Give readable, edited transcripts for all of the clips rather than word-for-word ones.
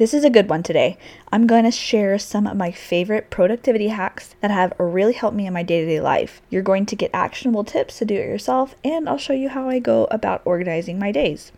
This is a good one today. I'm going to share some of my favorite productivity hacks that have really helped me in my day-to-day life. You're going to get actionable tips to do it yourself, and I'll show you how I go about organizing my days.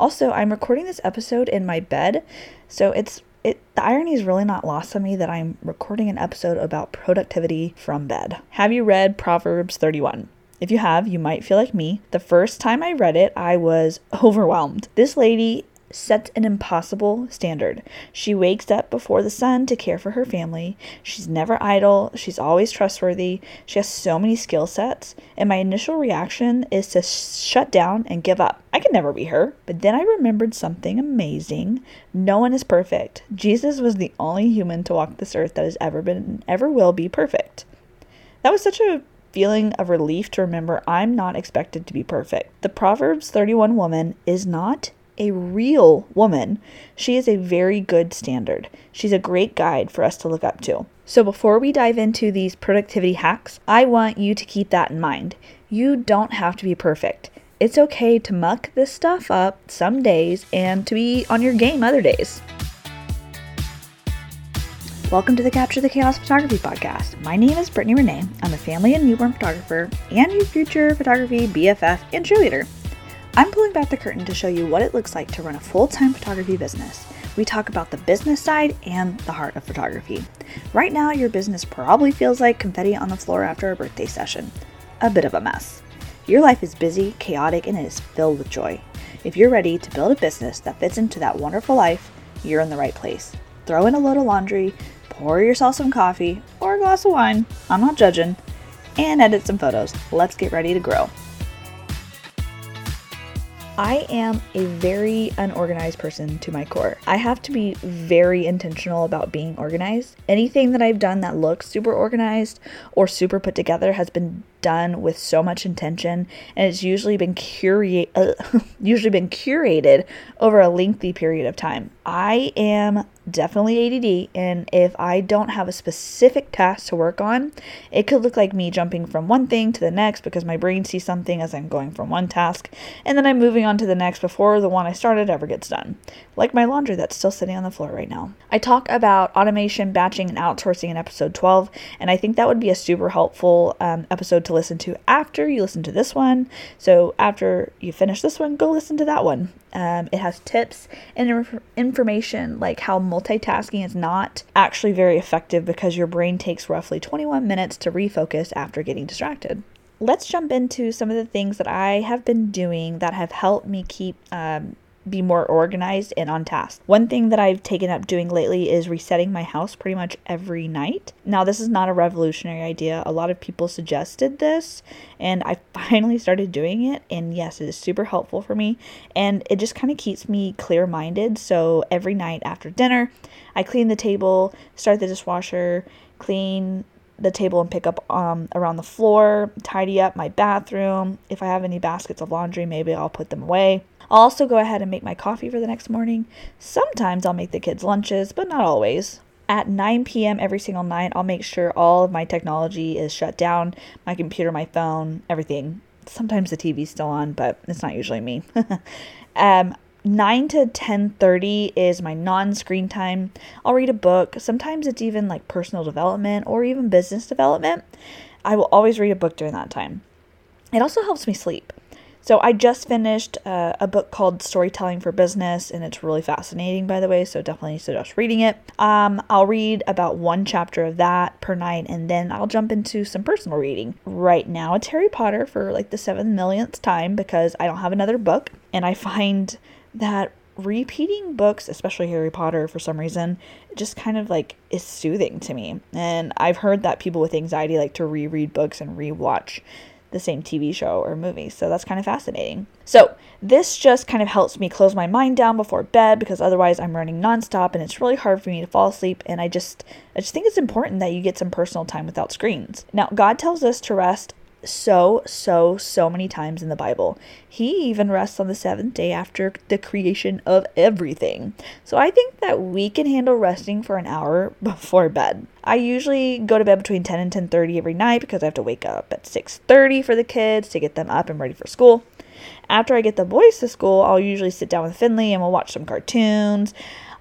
Also, I'm recording this episode in my bed, so the irony is really not lost on me that I'm recording an episode about productivity from bed. Have you read Proverbs 31? If you have, you might feel like me. The first time I read it, I was overwhelmed. This lady sets an impossible standard. She wakes up before the sun to care for her family. She's never idle. She's always trustworthy. She has so many skill sets. And my initial reaction is to shut down and give up. I could never be her. But then I remembered something amazing. No one is perfect. Jesus was the only human to walk this earth that has ever been and ever will be perfect. That was such a feeling of relief to remember I'm not expected to be perfect. The Proverbs 31 woman is not a real woman. She is a very good standard. She's a great guide for us to look up to. So before we dive into these productivity hacks, I want you to keep that in mind. You don't have to be perfect. It's okay to muck this stuff up some days and to be on your game other days. Welcome to the Capture the Chaos Photography Podcast. My name is Brittnie Renee. I'm a family and newborn photographer and your future photography BFF and cheerleader. I'm pulling back the curtain to show you what it looks like to run a full-time photography business. We talk about the business side and the heart of photography. Right now, your business probably feels like confetti on the floor after a birthday session. A bit of a mess. Your life is busy, chaotic, and it is filled with joy. If you're ready to build a business that fits into that wonderful life, you're in the right place. Throw in a load of laundry, pour yourself some coffee or a glass of wine, I'm not judging, and edit some photos. Let's get ready to grow. I am a very unorganized person to my core. I have to be very intentional about being organized. Anything that I've done that looks super organized or super put together has been done with so much intention, and it's usually been curated over a lengthy period of time. I am definitely ADD, and if I don't have a specific task to work on, it could look like me jumping from one thing to the next because my brain sees something as I'm going from one task, and then I'm moving on to the next before the one I started ever gets done. Like my laundry that's still sitting on the floor right now. I talk about automation, batching, and outsourcing in episode 12, and I think that would be a super helpful episode to listen to after you listen to this one. So after you finish this one, go listen to that one. It has tips and information like how multitasking is not actually very effective because your brain takes roughly 21 minutes to refocus after getting distracted. Let's jump into some of the things that I have been doing that have helped me keep be more organized and on task. One thing that I've taken up doing lately is resetting my house pretty much every night. Now, this is not a revolutionary idea. A lot of people suggested this, and I finally started doing it. And yes, it is super helpful for me. And it just kind of keeps me clear-minded. So every night after dinner, I clean the table, start the dishwasher, clean the table and pick up around the floor, tidy up my bathroom. If I have any baskets of laundry, maybe I'll put them away. I'll also go ahead and make my coffee for the next morning. Sometimes I'll make the kids lunches, but not always. At 9 p.m. every single night, I'll make sure all of my technology is shut down, my computer, my phone, everything. Sometimes the TV's still on, but it's not usually me. 9 to 10:30 is my non-screen time. I'll read a book. Sometimes it's even like personal development or even business development. I will always read a book during that time. It also helps me sleep. So I just finished a book called Storytelling for Business, and it's really fascinating, by the way, so definitely suggest reading it. I'll read about one chapter of that per night, and then I'll jump into some personal reading. Right now, it's Harry Potter for like the 7 millionth time because I don't have another book, and I find that repeating books, especially Harry Potter for some reason, just kind of like is soothing to me. And I've heard that people with anxiety like to reread books and rewatch the same TV show or movie. So that's kind of fascinating. So this just kind of helps me close my mind down before bed because otherwise I'm running nonstop and it's really hard for me to fall asleep. And I just think it's important that you get some personal time without screens. Now, God tells us to rest so many times in the Bible. He even rests on the seventh day after the creation of everything. So I think that we can handle resting for an hour before bed. I usually go to bed between 10 and 10:30 every night because I have to wake up at 6:30 for the kids to get them up and ready for school. After I get the boys to school, I'll usually sit down with Finley and we'll watch some cartoons.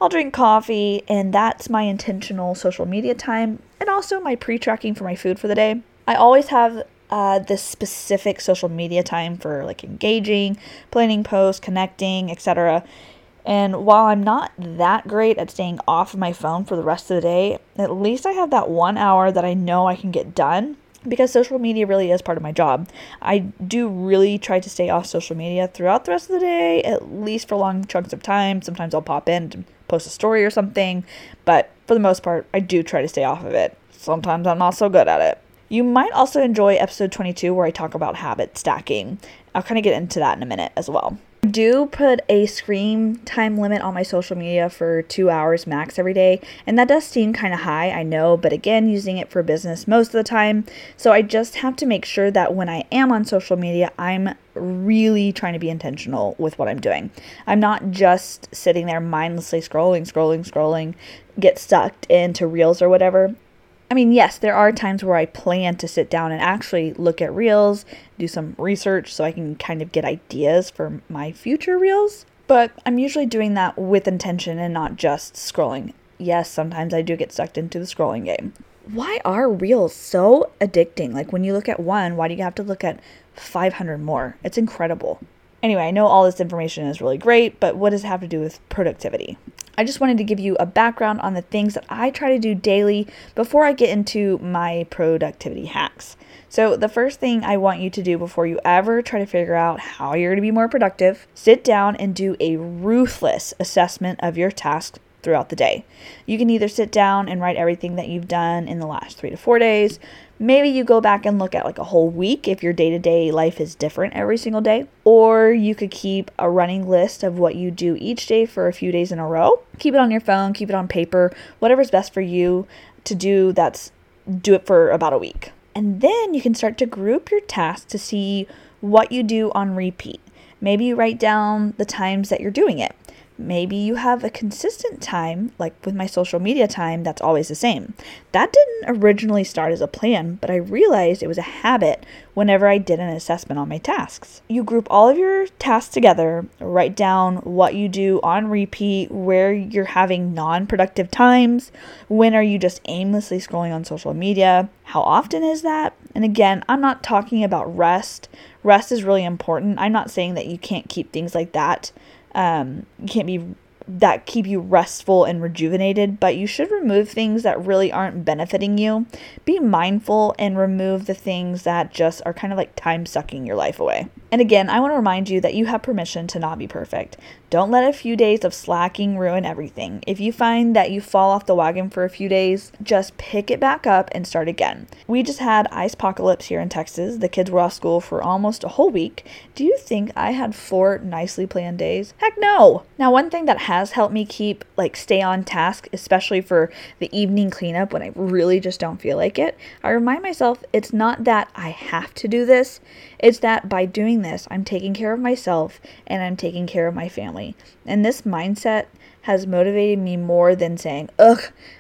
I'll drink coffee, and that's my intentional social media time, and also my pre-tracking for my food for the day. I always have this specific social media time for like engaging, planning posts, connecting, etc. And while I'm not that great at staying off of my phone for the rest of the day, at least I have that 1 hour that I know I can get done, because social media really is part of my job. I do really try to stay off social media throughout the rest of the day, at least for long chunks of time. Sometimes I'll pop in to post a story or something, but for the most part, I do try to stay off of it. Sometimes I'm not so good at it. You might also enjoy episode 22, where I talk about habit stacking. I'll kind of get into that in a minute as well. I do put a screen time limit on my social media for 2 hours max every day, and that does seem kind of high, I know, but again, using it for business most of the time, so I just have to make sure that when I am on social media, I'm really trying to be intentional with what I'm doing. I'm not just sitting there mindlessly scrolling, get sucked into reels or whatever. I mean, yes, there are times where I plan to sit down and actually look at reels, do some research so I can kind of get ideas for my future reels, but I'm usually doing that with intention and not just scrolling. Yes, sometimes I do get sucked into the scrolling game. Why are reels so addicting? Like, when you look at one, why do you have to look at 500 more? It's incredible. Anyway, I know all this information is really great, but what does it have to do with productivity? I just wanted to give you a background on the things that I try to do daily before I get into my productivity hacks. So the first thing I want you to do before you ever try to figure out how you're going to be more productive, sit down and do a ruthless assessment of your tasks throughout the day. You can either sit down and write everything that you've done in the last 3 to 4 days. Maybe you go back and look at like a whole week if your day-to-day life is different every single day. Or you could keep a running list of what you do each day for a few days in a row. Keep it on your phone, keep it on paper, whatever's best for you to do. Do it for about a week. And then you can start to group your tasks to see what you do on repeat. Maybe you write down the times that you're doing it. Maybe you have a consistent time, like with my social media time, that's always the same. That didn't originally start as a plan, but I realized it was a habit whenever I did an assessment on my tasks. You group all of your tasks together, write down what you do on repeat, where you're having non-productive times, when are you just aimlessly scrolling on social media, how often is that? And again, I'm not talking about rest. Rest is really important. I'm not saying that you can't keep things like that. Keep you restful and rejuvenated, but you should remove things that really aren't benefiting you. Be mindful and remove the things that just are kind of like time sucking your life away. And again, I want to remind you that you have permission to not be perfect. Don't let a few days of slacking ruin everything. If you find that you fall off the wagon for a few days, just pick it back up and start again. We just had icepocalypse here in Texas. The kids were off school for almost a whole week. Do you think I had 4 nicely planned days? Heck no! Now, one thing that has helped me stay on task, especially for the evening cleanup when I really just don't feel like it, I remind myself it's not that I have to do this, it's that by doing this, I'm taking care of myself and I'm taking care of my family. And this mindset has motivated me more than saying,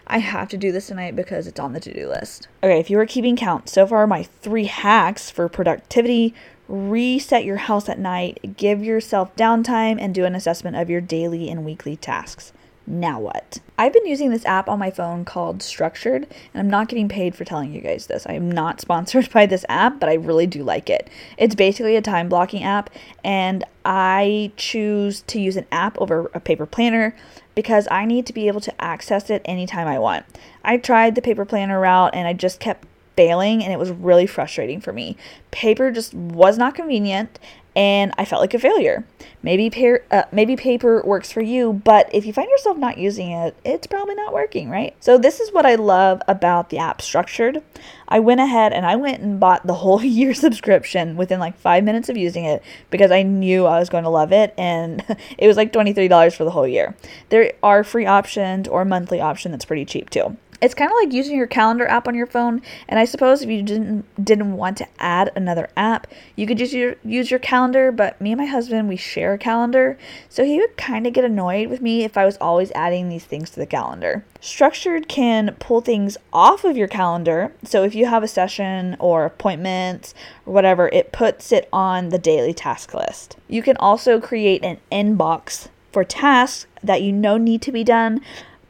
I have to do this tonight because it's on the to-do list. Okay, if you were keeping count, so far my 3 hacks for productivity: reset your house at night, give yourself downtime, and do an assessment of your daily and weekly tasks. Now what? I've been using this app on my phone called Structured, and I'm not getting paid for telling you guys this. I am not sponsored by this app, but I really do like it. It's basically a time blocking app, and I choose to use an app over a paper planner because I need to be able to access it anytime I want. I tried the paper planner route and I just kept failing, and it was really frustrating for me. Paper just was not convenient, and I felt like a failure. Maybe paper works for you, but if you find yourself not using it, it's probably not working, right? So this is what I love about the app Structured. I went ahead and bought the whole year subscription within 5 minutes of using it because I knew I was going to love it, and it was $23 for the whole year. There are free options or monthly option that's pretty cheap too. It's kind of like using your calendar app on your phone, and I suppose if you didn't want to add another app, you could just use your calendar, but me and my husband, we share a calendar, so he would kind of get annoyed with me if I was always adding these things to the calendar. Structured can pull things off of your calendar, so if you have a session or appointments or whatever, it puts it on the daily task list. You can also create an inbox for tasks that you know need to be done,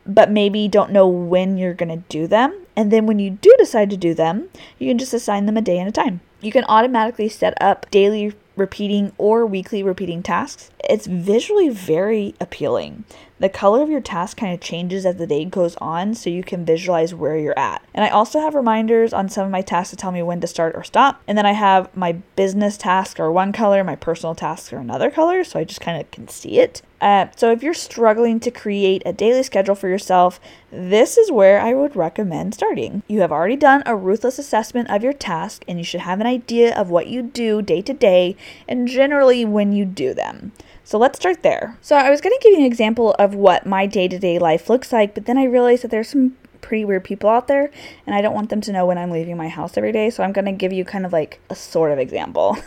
but maybe don't know when you're going to do them. And then when you do decide to do them, you can just assign them a day at a time. You can automatically set up daily repeating or weekly repeating tasks. It's visually very appealing. The color of your task kind of changes as the day goes on, so you can visualize where you're at. And I also have reminders on some of my tasks to tell me when to start or stop. And then I have my business tasks are one color, my personal tasks are another color, so I just kind of can see it. So if you're struggling to create a daily schedule for yourself, this is where I would recommend starting. You have already done a ruthless assessment of your task, and you should have an idea of what you do day to day and generally when you do them. So let's start there. So I was going to give you an example of what my day-to-day life looks like, but then I realized that there's some pretty weird people out there, and I don't want them to know when I'm leaving my house every day, so I'm going to give you kind of like a sort of example.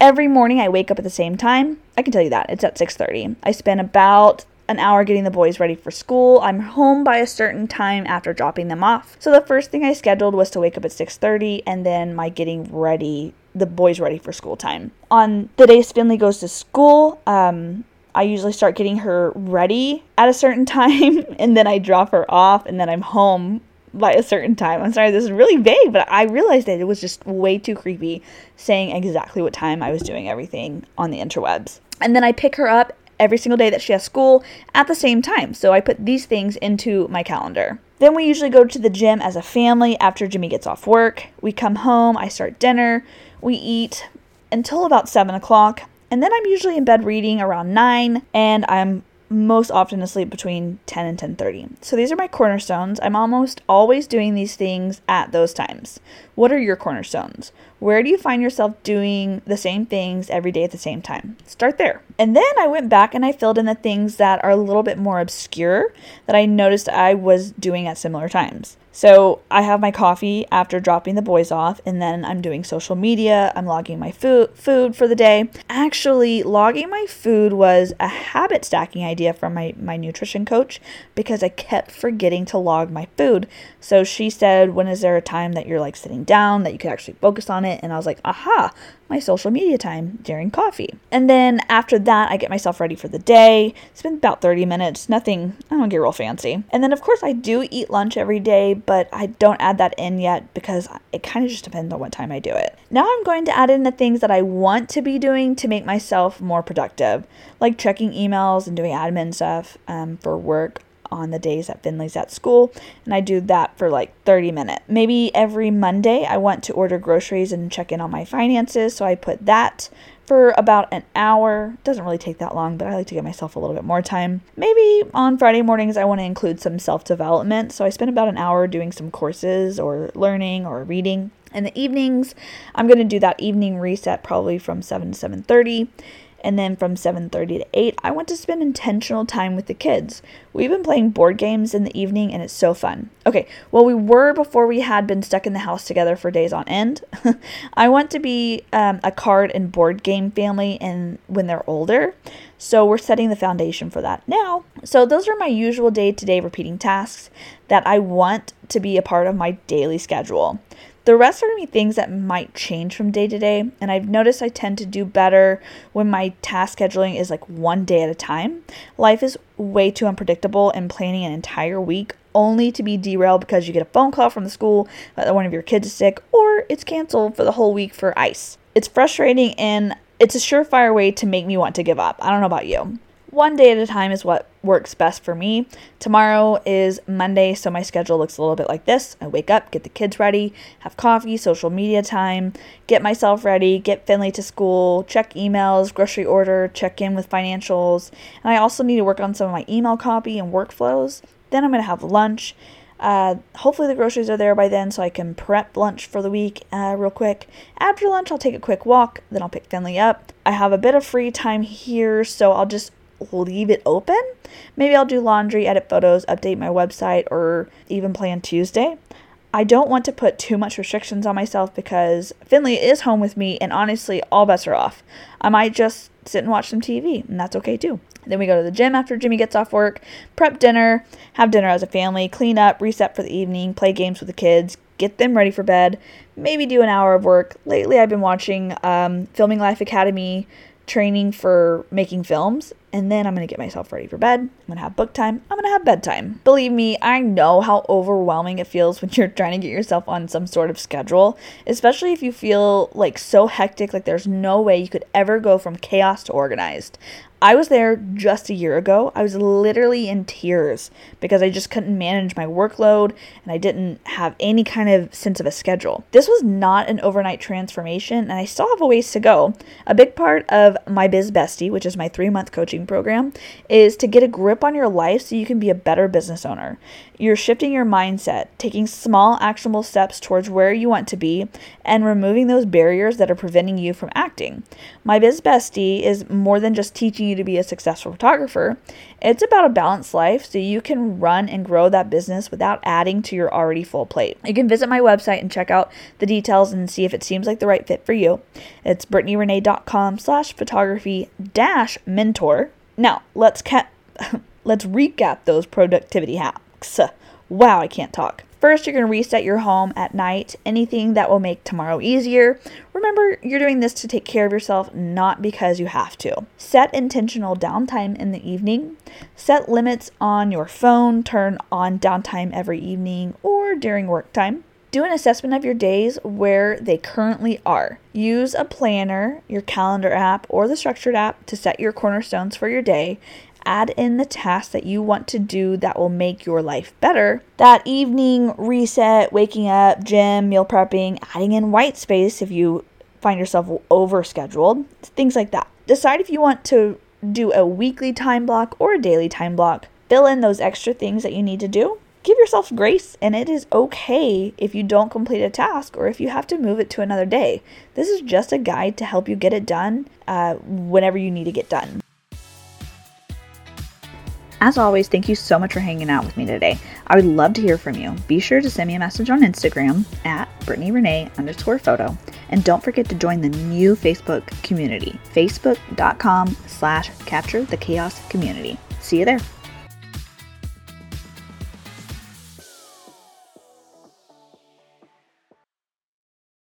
Every morning I wake up at the same time. I can tell you that. It's at 6:30. I spend about an hour getting the boys ready for school. I'm home by a certain time after dropping them off. So the first thing I scheduled was to wake up at 6:30 and then my getting ready, the boys ready for school time. On the days Finley goes to school, I usually start getting her ready at a certain time and then I drop her off and then I'm home by a certain time. I'm sorry, this is really vague, but I realized that it was just way too creepy saying exactly what time I was doing everything on the interwebs. And then I pick her up every single day that she has school at the same time. So I put these things into my calendar. Then we usually go to the gym as a family after Jimmy gets off work. We come home, I start dinner, we eat until about 7 o'clock. And then I'm usually in bed reading around 9 and I'm most often asleep between 10 and 10:30. So these are my cornerstones. I'm almost always doing these things at those times. What are your cornerstones? Where do you find yourself doing the same things every day at the same time? Start there. And then I went back and I filled in the things that are a little bit more obscure that I noticed I was doing at similar times. So I have my coffee after dropping the boys off, and then I'm doing social media. I'm logging my food for the day. Actually, logging my food was a habit stacking idea from my nutrition coach because I kept forgetting to log my food. So she said, when is there a time that you're like sitting down that you could actually focus on it? And I was like, aha, my social media time during coffee. And then after that, I get myself ready for the day. It's been about 30 minutes, nothing, I don't get real fancy. And then of course I do eat lunch every day, but I don't add that in yet because it kind of just depends on what time I do it. Now I'm going to add in the things that I want to be doing to make myself more productive, like checking emails and doing admin stuff for work on the days that Finley's at school, and I do that for like 30 minutes. Maybe every Monday I want to order groceries and check in on my finances, so I put that for about an hour. Doesn't really take that long, but I like to give myself a little bit more time. Maybe on Friday mornings I want to include some self-development, so I spend about an hour doing some courses or learning or reading. In the evenings, I'm going to do that evening reset probably from 7 to 7:30. And then from 7:30 to 8, I want to spend intentional time with the kids. We've been playing board games in the evening and it's so fun. Okay, well, we were before we had been stuck in the house together for days on end. I want to be a card and board game family and when they're older. So we're setting the foundation for that now. So those are my usual day-to-day repeating tasks that I want to be a part of my daily schedule. The rest are going to be things that might change from day to day, and I've noticed I tend to do better when my task scheduling is like one day at a time. Life is way too unpredictable, and planning an entire week only to be derailed because you get a phone call from the school that one of your kids is sick, or it's canceled for the whole week for ice. It's frustrating, and it's a surefire way to make me want to give up. I don't know about you. One day at a time is what works best for me. Tomorrow is Monday, so my schedule looks a little bit like this. I wake up, get the kids ready, have coffee, social media time, get myself ready, get Finley to school, check emails, grocery order, check in with financials. And I also need to work on some of my email copy and workflows. Then I'm going to have lunch. Hopefully the groceries are there by then so I can prep lunch for the week real quick. After lunch, I'll take a quick walk. Then I'll pick Finley up. I have a bit of free time here, so I'll just leave it open. Maybe I'll do laundry, edit photos, update my website, or even plan Tuesday. I don't want to put too much restrictions on myself because Finley is home with me and honestly, all bets are off. I might just sit and watch some TV and that's okay too. Then we go to the gym after Jimmy gets off work, prep dinner, have dinner as a family, clean up, reset for the evening, play games with the kids, get them ready for bed, maybe do an hour of work. Lately I've been watching Filming Life Academy training for making films. And then I'm going to get myself ready for bed. I'm going to have book time. I'm going to have bedtime. Believe me, I know how overwhelming it feels when you're trying to get yourself on some sort of schedule, especially if you feel like so hectic, like there's no way you could ever go from chaos to organized. I was there just a year ago. I was literally in tears because I just couldn't manage my workload and I didn't have any kind of sense of a schedule. This was not an overnight transformation and I still have a ways to go. A big part of my Biz Bestie, which is my 3-month coaching program, is to get a grip on your life so you can be a better business owner. You're shifting your mindset, taking small actionable steps towards where you want to be and removing those barriers that are preventing you from acting. My Biz Bestie is more than just teaching you to be a successful photographer. It's about a balanced life so you can run and grow that business without adding to your already full plate. You can visit my website and check out the details and see if it seems like the right fit for you. It's brittnierenee.com/photography-mentor. Now, let's recap those productivity hacks. Wow, I can't talk. First, you're going to reset your home at night, anything that will make tomorrow easier. Remember, you're doing this to take care of yourself, not because you have to. Set intentional downtime in the evening. Set limits on your phone. Turn on downtime every evening or during work time. Do an assessment of your days where they currently are. Use a planner, your calendar app, or the Structured app to set your cornerstones for your day. Add in the tasks that you want to do that will make your life better. That evening reset, waking up, gym, meal prepping, adding in white space if you find yourself overscheduled, things like that. Decide if you want to do a weekly time block or a daily time block. Fill in those extra things that you need to do. Give yourself grace, and it is okay if you don't complete a task or if you have to move it to another day. This is just a guide to help you get it done whenever you need to get done. As always, thank you so much for hanging out with me today. I would love to hear from you. Be sure to send me a message on Instagram at brittnierenee_photo. And don't forget to join the new Facebook community, facebook.com/capture-the-chaos community. See you there.